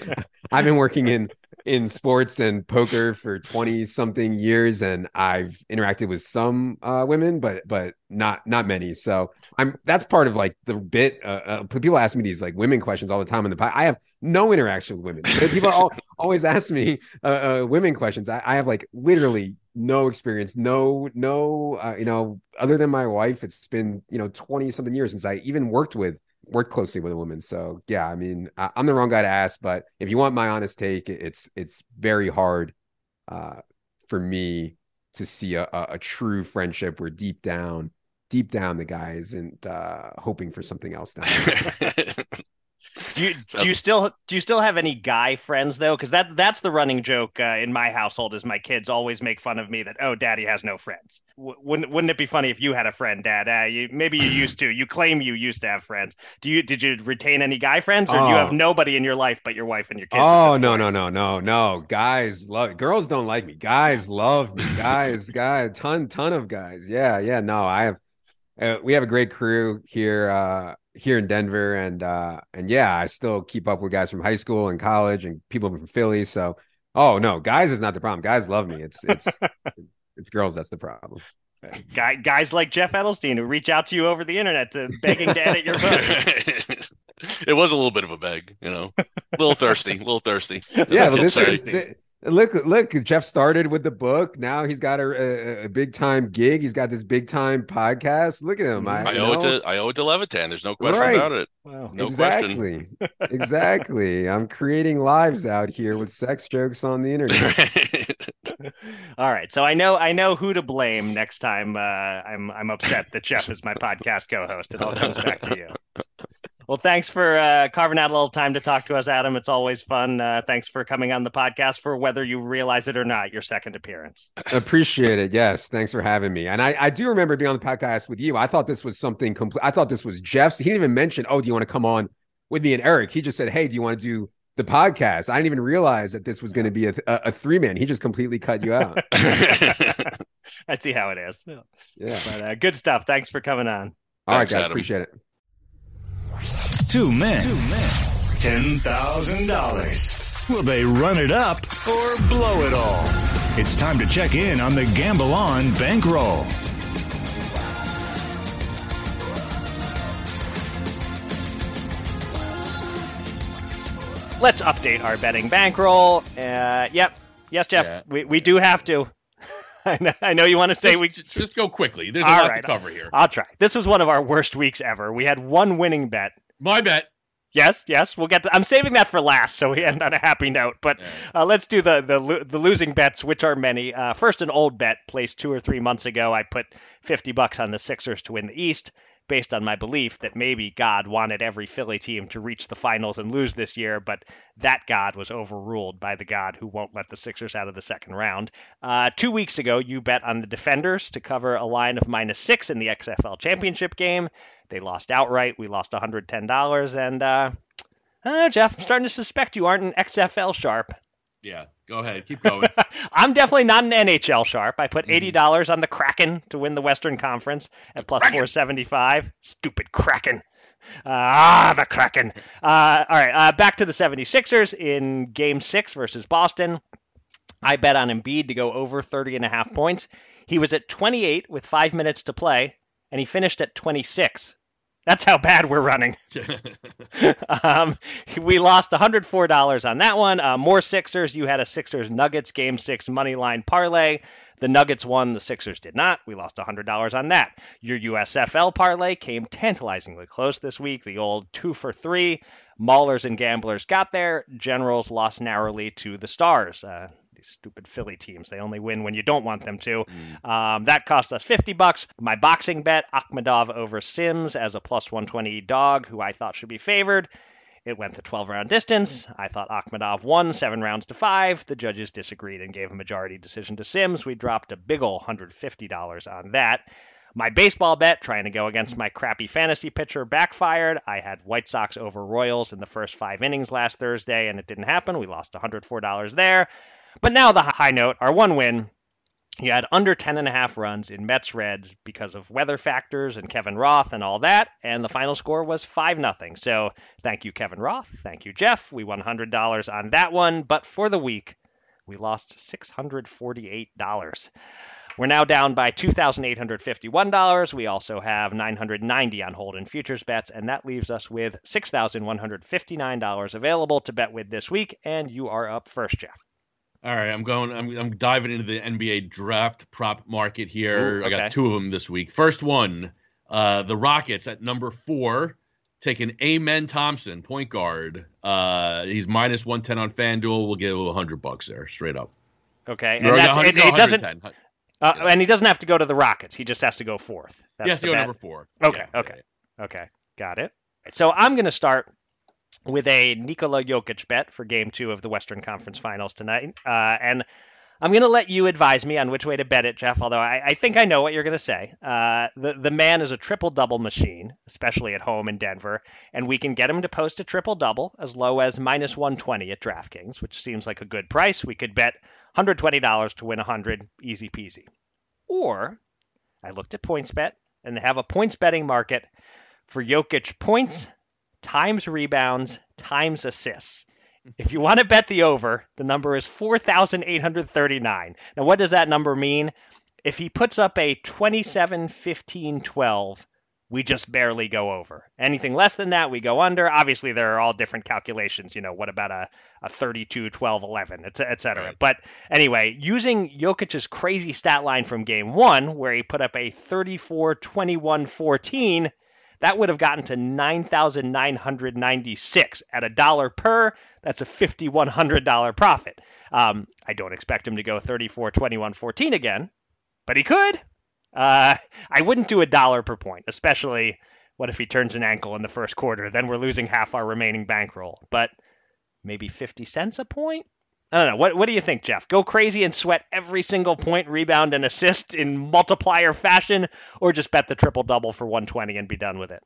I've been working in in sports and poker for twenty something years, and I've interacted with some uh women, but but not not many. So I'm that's part of like the bit uh, uh people ask me these like women questions all the time in the pod. I have no interaction with women. People are all, always ask me uh, uh women questions. I, I have like literally no experience, no no uh, you know, other than my wife. It's been, you know, twenty something years since I even worked with worked closely with a woman. So yeah, I mean, I, I'm the wrong guy to ask, but if you want my honest take, it's, it's very hard uh, for me to see a, a, a true friendship where deep down, deep down, the guy isn't uh, hoping for something else down there. Do you, do you still do you still have any guy friends though? Because that that's the running joke uh, in my household is my kids always make fun of me that oh, Daddy has no friends. W- wouldn't wouldn't it be funny if you had a friend, Dad? Uh, you, maybe you used to. You claim you used to have friends. Do you did you retain any guy friends, or oh. do you have nobody in your life but your wife and your kids? Oh no no no no no! Guys love girls don't like me. Guys love me. Guys guys ton ton of guys. Yeah yeah no I have. Uh, we have a great crew here. Uh, here in Denver. And, uh, and yeah, I still keep up with guys from high school and college and people from Philly. So, oh no, guys is not the problem. Guys love me. It's, it's, it's girls. That's the problem. Guy, guys like Jeff Edelstein who reach out to you over the internet to begging to edit your book. It was a little bit of a beg, you know, a little thirsty, a little thirsty. Yeah. Well, this is, th- look, look, Jeff started with the book. Now he's got a, a, a big time gig. He's got this big time podcast. Look at him. I, I owe know. it to, I owe it to Levitan. There's no question right. about it. Wow. No exactly. question. Exactly. I'm creating lives out here with sex jokes on the internet. All right. So I know, I know who to blame next time. Uh, I'm, I'm upset that Jeff is my podcast co-host. It all comes back to you. Well, thanks for uh, carving out a little time to talk to us, Adam. It's always fun. Uh, thanks for coming on the podcast for, whether you realize it or not, your second appearance. Appreciate it. Yes. Thanks for having me. And I, I do remember being on the podcast with you. I thought this was something complete. I thought this was Jeff's. He didn't even mention, oh, do you want to come on with me and Eric? He just said, hey, do you want to do the podcast? I didn't even realize that this was going to be a, a, a three man. He just completely cut you out. I see how it is. Yeah. But, uh, good stuff. Thanks for coming on. All thanks, right, guys. Adam. Appreciate it. Two men, Two men. ten thousand dollars. Will they run it up or blow it all? It's time to check in on the Gamble On bankroll. Let's update our betting bankroll. Uh, yep. Yes, Jeff, yeah. we, we do have to. I know, I know you want to say just, we just... just go quickly. There's a lot right, to cover here. I'll, I'll try. This was one of our worst weeks ever. We had one winning bet. My bet. Yes, yes. We'll get to, I'm saving that for last, so we end on a happy note. But yeah. uh, let's do the, the the losing bets, which are many. Uh, first, an old bet placed two or three months ago. I put fifty bucks on the Sixers to win the East, based on my belief that maybe God wanted every Philly team to reach the finals and lose this year, but that God was overruled by the God who won't let the Sixers out of the second round. Uh, two weeks ago, you bet on the Defenders to cover a line of minus six in the X F L championship game. They lost outright. We lost one hundred ten dollars. And uh, I don't know, Jeff, I'm starting to suspect you aren't an X F L sharp. Yeah, go ahead. Keep going. I'm definitely not an N H L sharp. I put eighty dollars mm-hmm. on the Kraken to win the Western Conference at plus four seventy-five. Stupid Kraken. Uh, ah, the Kraken. Uh, all right, uh, back to the seventy-sixers in Game six versus Boston. I bet on Embiid to go over thirty and a half points. He was at twenty-eight with five minutes to play, and he finished at twenty-six. That's how bad we're running. um, we lost one hundred four dollars on that one. Uh, more Sixers. You had a Sixers-Nuggets Game six moneyline parlay. The Nuggets won. The Sixers did not. We lost one hundred dollars on that. Your U S F L parlay came tantalizingly close this week. The old two for three. Maulers and Gamblers got there. Generals lost narrowly to the Stars. Uh, these stupid Philly teams. They only win when you don't want them to. Mm. Um, that cost us fifty bucks. My boxing bet, Akhmadov over Sims as a plus one twenty dog who I thought should be favored. It went the twelve round distance. I thought Akhmadov won seven rounds to five. The judges disagreed and gave a majority decision to Sims. We dropped a big ol' one hundred fifty dollars on that. My baseball bet, trying to go against my crappy fantasy pitcher, backfired. I had White Sox over Royals in the first five innings last Thursday, and it didn't happen. We lost one hundred four dollars there. But now the high note, our one win, you had under ten and a half runs in Mets Reds because of weather factors and Kevin Roth and all that. And the final score was five nothing. So thank you, Kevin Roth. Thank you, Jeff. We won one hundred dollars on that one. But for the week, we lost six hundred forty-eight dollars. We're now down by two thousand eight hundred fifty-one dollars. We also have nine hundred ninety dollars on hold in futures bets, and that leaves us with six thousand one hundred fifty-nine dollars available to bet with this week. And you are up first, Jeff. All right, I'm going. I'm, I'm diving into the N B A draft prop market here. Ooh, okay. I got two of them this week. First one, uh, the Rockets at number four, taking Amen Thompson, point guard. Uh, he's minus one ten on FanDuel. We'll give him a hundred bucks there, straight up. Okay, and that's, it, it doesn't. Uh, yeah. And he doesn't have to go to the Rockets. He just has to go fourth. That's he has to go bet. number four. Okay, yeah, okay, yeah. okay. Got it. So I'm going to start with a Nikola Jokic bet for game two of the Western Conference Finals tonight. Uh, and I'm going to let you advise me on which way to bet it, Jeff, although I, I think I know what you're going to say. Uh, the, the man is a triple-double machine, especially at home in Denver, and we can get him to post a triple-double as low as minus one twenty at DraftKings, which seems like a good price. We could bet one hundred twenty dollars to win one hundred dollars, easy peasy. Or I looked at PointsBet, and they have a points betting market for Jokic points times rebounds times assists. If you want to bet the over, the number is four thousand eight hundred thirty-nine. Now, what does that number mean? If he puts up a twenty-seven, fifteen, twelve, we just barely go over. Anything less than that, we go under. Obviously, there are all different calculations. You know, what about a, a thirty-two, twelve, eleven, et cetera. Right. But anyway, using Jokic's crazy stat line from game one, where he put up a thirty-four, twenty-one, fourteen, that would have gotten to nine thousand nine hundred ninety-six at a dollar per. That's a five thousand one hundred dollars profit. Um, I don't expect him to go thirty-four, twenty-one, fourteen again, but he could. Uh, I wouldn't do a dollar per point, especially what if he turns an ankle in the first quarter? Then we're losing half our remaining bankroll, but maybe fifty cents a point? I don't know. What, what do you think, Jeff? Go crazy and sweat every single point, rebound, and assist in multiplier fashion, or just bet the triple-double for one hundred twenty and be done with it?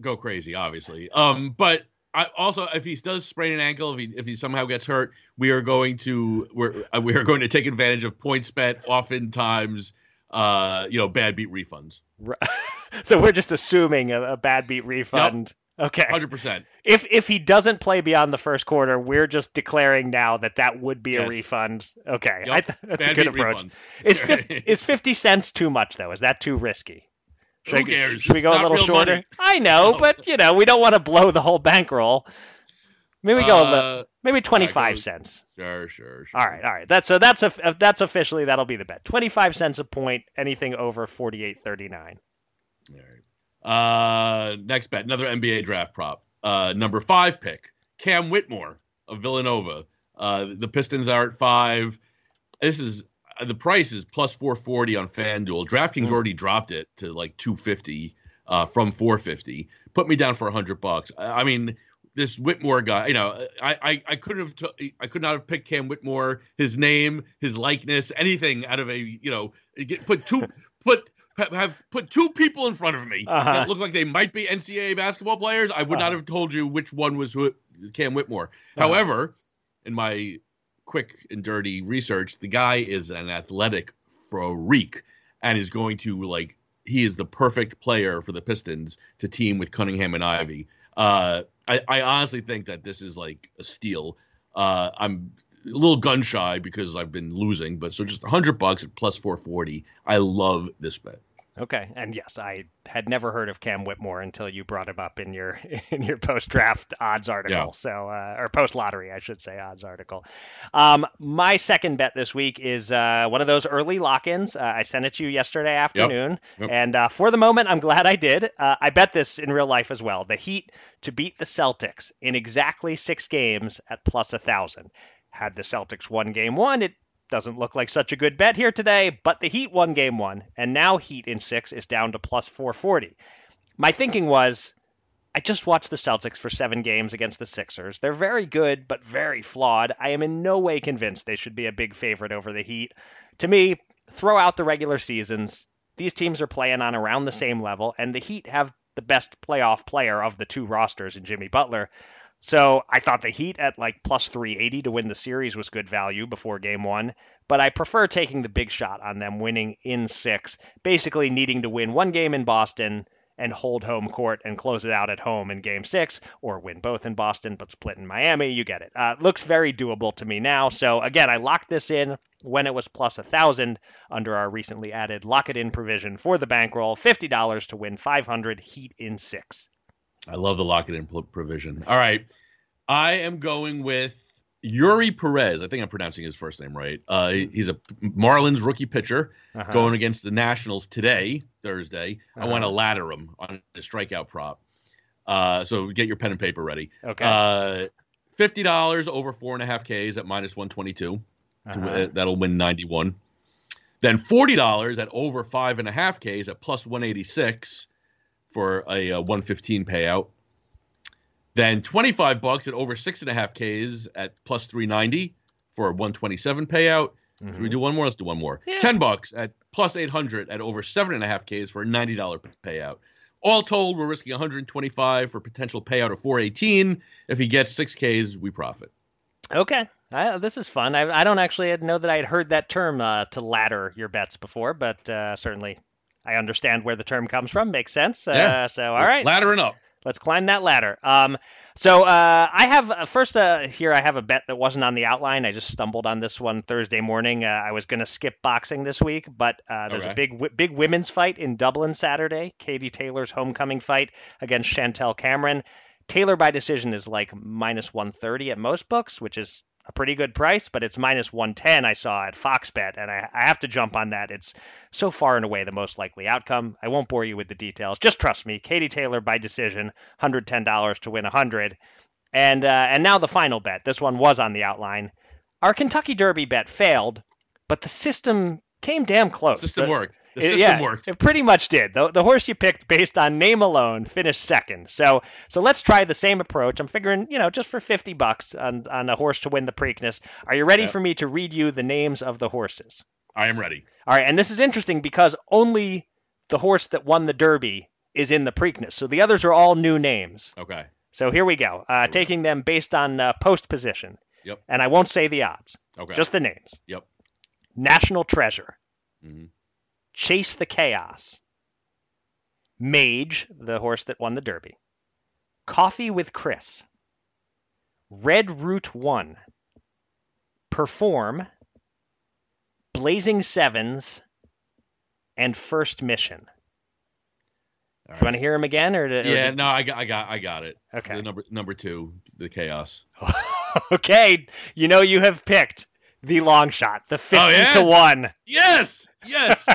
Go crazy, obviously. Um, but I, also, if he does sprain an ankle, if he if he somehow gets hurt, we are going to we're we are going to take advantage of PointsBet, oftentimes, uh, you know, bad beat refunds. Right. So we're just assuming a, a bad beat refund. Yep. Okay. one hundred percent. If if he doesn't play beyond the first quarter, we're just declaring now that that would be yes. a refund. Okay. Yep. I th- that's Bad a good approach. Refund. Is fifty, is fifty cents too much, though? Is that too risky? Should Who I, cares? Should we go it's a little shorter? Money. I know, no. but, you know, we don't want to blow the whole bankroll. Maybe we go uh, the, maybe twenty-five cents. Sure, sure, sure. All right, all right. That's so that's a, that's officially that'll be the bet. twenty-five cents a point, anything over forty-eight thirty-nine. All right. Uh, next bet, another N B A draft prop. Uh, number five pick, Cam Whitmore of Villanova. Uh, the Pistons are at five. This is the price is plus four forty on FanDuel. DraftKings mm-hmm. already dropped it to like two fifty uh, from four fifty. Put me down for a hundred bucks. I, I mean, this Whitmore guy. You know, I I, I could have t- I could not have picked Cam Whitmore. His name, his likeness, anything out of a you know get, put two put. Have put two people in front of me uh-huh. that look like they might be N C double A basketball players. I would uh-huh. not have told you which one was who, Cam Whitmore. Uh-huh. However, in my quick and dirty research, the guy is an athletic freak and is going to like he is the perfect player for the Pistons to team with Cunningham and Ivy. Uh, I, I honestly think that this is like a steal. Uh, I'm. A little gun shy because I've been losing, but so just one hundred bucks at plus four forty. I love this bet. Okay, and yes, I had never heard of Cam Whitmore until you brought him up in your in your post-draft odds article, yeah. so uh, or post-lottery, I should say, odds article. Um, my second bet this week is uh, one of those early lock-ins. Uh, I sent it to you yesterday afternoon, yep. Yep. and uh, for the moment, I'm glad I did. Uh, I bet this in real life as well. The Heat to beat the Celtics in exactly six games at plus one thousand. Had the Celtics won game one, it doesn't look like such a good bet here today, but the Heat won game one, and now Heat in six is down to plus four forty. My thinking was, I just watched the Celtics for seven games against the Sixers. They're very good, but very flawed. I am in no way convinced they should be a big favorite over the Heat. To me, throw out the regular seasons. These teams are playing on around the same level, and the Heat have the best playoff player of the two rosters in Jimmy Butler. So I thought the Heat at like plus three eighty to win the series was good value before game one, but I prefer taking the big shot on them winning in six, basically needing to win one game in Boston and hold home court and close it out at home in game six, or win both in Boston, but split in Miami. You get it. Uh, looks very doable to me now. So again, I locked this in when it was plus one thousand under our recently added lock it in provision for the bankroll, fifty dollars to win five hundred Heat in six. I love the lock it in provision. All right. I am going with Yuri Perez. I think I'm pronouncing his first name right. Uh, he's a Marlins rookie pitcher uh-huh. going against the Nationals today, Thursday. Uh-huh. I want to ladder him on a strikeout prop. Uh, so get your pen and paper ready. Okay. Uh, fifty dollars over four and a half Ks at minus one twenty-two. Uh-huh. To, uh, that'll win ninety-one. Then forty dollars at over five and a half Ks at plus one eighty-six for a uh, one fifteen payout. Then twenty-five bucks at over six and a half Ks at plus three ninety for a one twenty-seven payout. Mm-hmm. Should we do one more? Let's do one more. Yeah. ten bucks at plus eight hundred at over seven and a half Ks for a ninety dollars payout. All told, we're risking one twenty-five for potential payout of four eighteen. If he gets six Ks, we profit. Okay. I, this is fun. I, I don't actually know that I had heard that term uh, to ladder your bets before, but uh, certainly I understand where the term comes from. Makes sense. Uh, yeah. So, all We're right. Laddering up. Let's climb that ladder. Um, so uh, I have uh, first uh, here I have a bet that wasn't on the outline. I just stumbled on this one Thursday morning. Uh, I was going to skip boxing this week, but uh, there's okay. a big w- big women's fight in Dublin Saturday. Katie Taylor's homecoming fight against Chantel Cameron. Taylor by decision is like minus one thirty at most books, which is a pretty good price, but it's minus one ten I saw at Fox Bet, and I, I have to jump on that. It's so far and away the most likely outcome. I won't bore you with the details. Just trust me. Katie Taylor by decision, one hundred ten dollars to win one hundred. And uh, and now the final bet. This one was on the outline. Our Kentucky Derby bet failed, but the system came damn close. The system the, worked. The system it, yeah, worked. It pretty much did. The, the horse you picked based on name alone finished second. So so let's try the same approach. I'm figuring, you know, just for fifty bucks on, on a horse to win the Preakness. Are you ready yeah. for me to read you the names of the horses? I am ready. All right. And this is interesting because only the horse that won the Derby is in the Preakness. So the others are all new names. Okay. So here we go. Uh, here we taking go. them based on uh, post position. Yep. And I won't say the odds. Okay. Just the names. Yep. National Treasure. Mm-hmm. Chase the Chaos, Mage, the horse that won the Derby, Coffee with Chris, Red Route One, Perform, Blazing Sevens, and First Mission. All right. Do you want to hear him again, or? To, yeah, or to... no, I got, I got, I got it. Okay. The number number two, the Chaos. Okay, you know you have picked the long shot, the fifty oh, yeah? to one. Yes. Yes.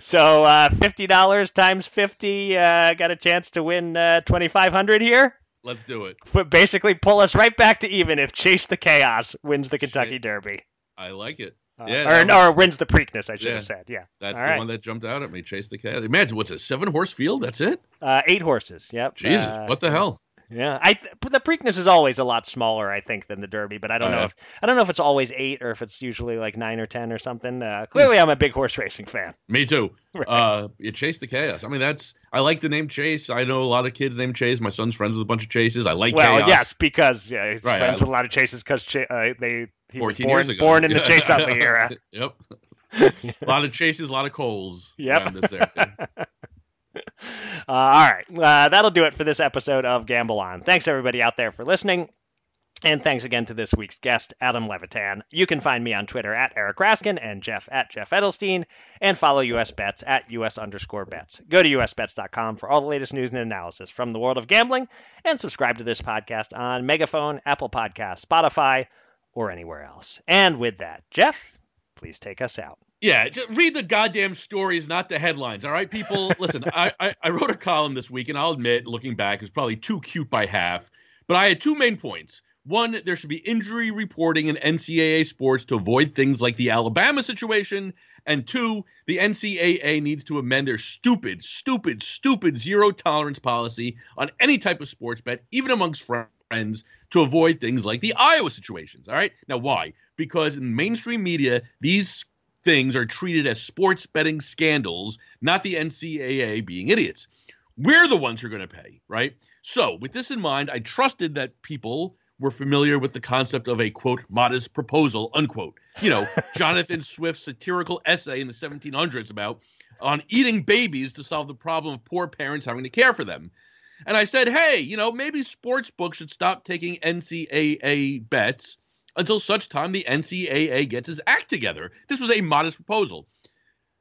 So uh, fifty dollars times fifty, uh, got a chance to win uh, twenty-five hundred dollars here. Let's do it. But basically pull us right back to even if Chase the Chaos wins the Kentucky Shit. Derby. I like it. Uh, yeah, or, no, or wins the Preakness, I should yeah, have said. Yeah, that's All the right. one that jumped out at me, Chase the Chaos. Imagine, what's a seven-horse field? That's it? Uh, eight horses, yep. Jesus, uh, what the hell? Yeah, I th- the Preakness is always a lot smaller, I think, than the Derby, but I don't uh, know if I don't know if it's always eight or if it's usually like nine or ten or something. Uh, clearly, I'm a big horse racing fan. Me too. Right. Uh, you Chase the Chaos. I mean, that's I like the name Chase. I know a lot of kids named Chase. My son's friends with a bunch of Chases. I like. Well, Chaos. yes, because yeah, he's right, friends I, with a lot of Chases because cha- uh, they he was born, born in the Chase Utley era. Yep. A lot of Chases, a lot of Coles. Yep. Uh, all right. Uh, that'll do it for this episode of Gamble On. Thanks, everybody out there, for listening. And thanks again to this week's guest, Adam Levitan. You can find me on Twitter at Eric Raskin and Jeff at Jeff Edelstein, and follow U S Bets at U S underscore bets. Go to U S Bets dot com for all the latest news and analysis from the world of gambling, and subscribe to this podcast on Megaphone, Apple Podcasts, Spotify, or anywhere else. And with that, Jeff, please take us out. Yeah, just read the goddamn stories, not the headlines, all right, people? Listen, I, I, I wrote a column this week, and I'll admit, looking back, it was probably too cute by half. But I had two main points. One, there should be injury reporting in N C A A sports to avoid things like the Alabama situation. And two, the N C A A needs to amend their stupid, stupid, stupid zero-tolerance policy on any type of sports bet, even amongst friends, to avoid things like the Iowa situations, all right? Now, why? Because in mainstream media, these things are treated as sports betting scandals, not the N C A A being idiots. We're the ones who are going to pay, right? So with this in mind, I trusted that people were familiar with the concept of a, quote, modest proposal, unquote. You know, Jonathan Swift's satirical essay in the seventeen hundreds about on eating babies to solve the problem of poor parents having to care for them. And I said, hey, you know, maybe sports books should stop taking N C A A bets until such time the N C A A gets its act together. This was a modest proposal.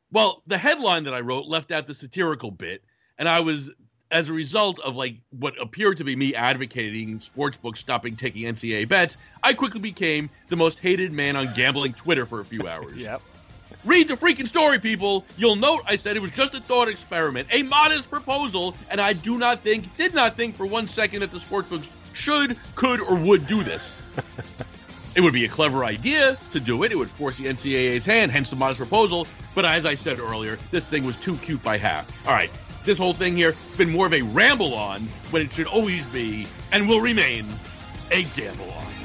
Well, the headline that I wrote left out the satirical bit, and I was, as a result of like what appeared to be me advocating sportsbooks stopping taking N C A A bets, I quickly became the most hated man on gambling Twitter for a few hours. Yep. Read the freaking story, people. You'll note I said it was just a thought experiment, a modest proposal, and I do not think, did not think for one second that the sportsbooks should, could, or would do this. It would be a clever idea to do it. It would force the N C double A's hand, hence the modest proposal. But as I said earlier, this thing was too cute by half. All right, this whole thing here has been more of a ramble on when it should always be and will remain a gamble on.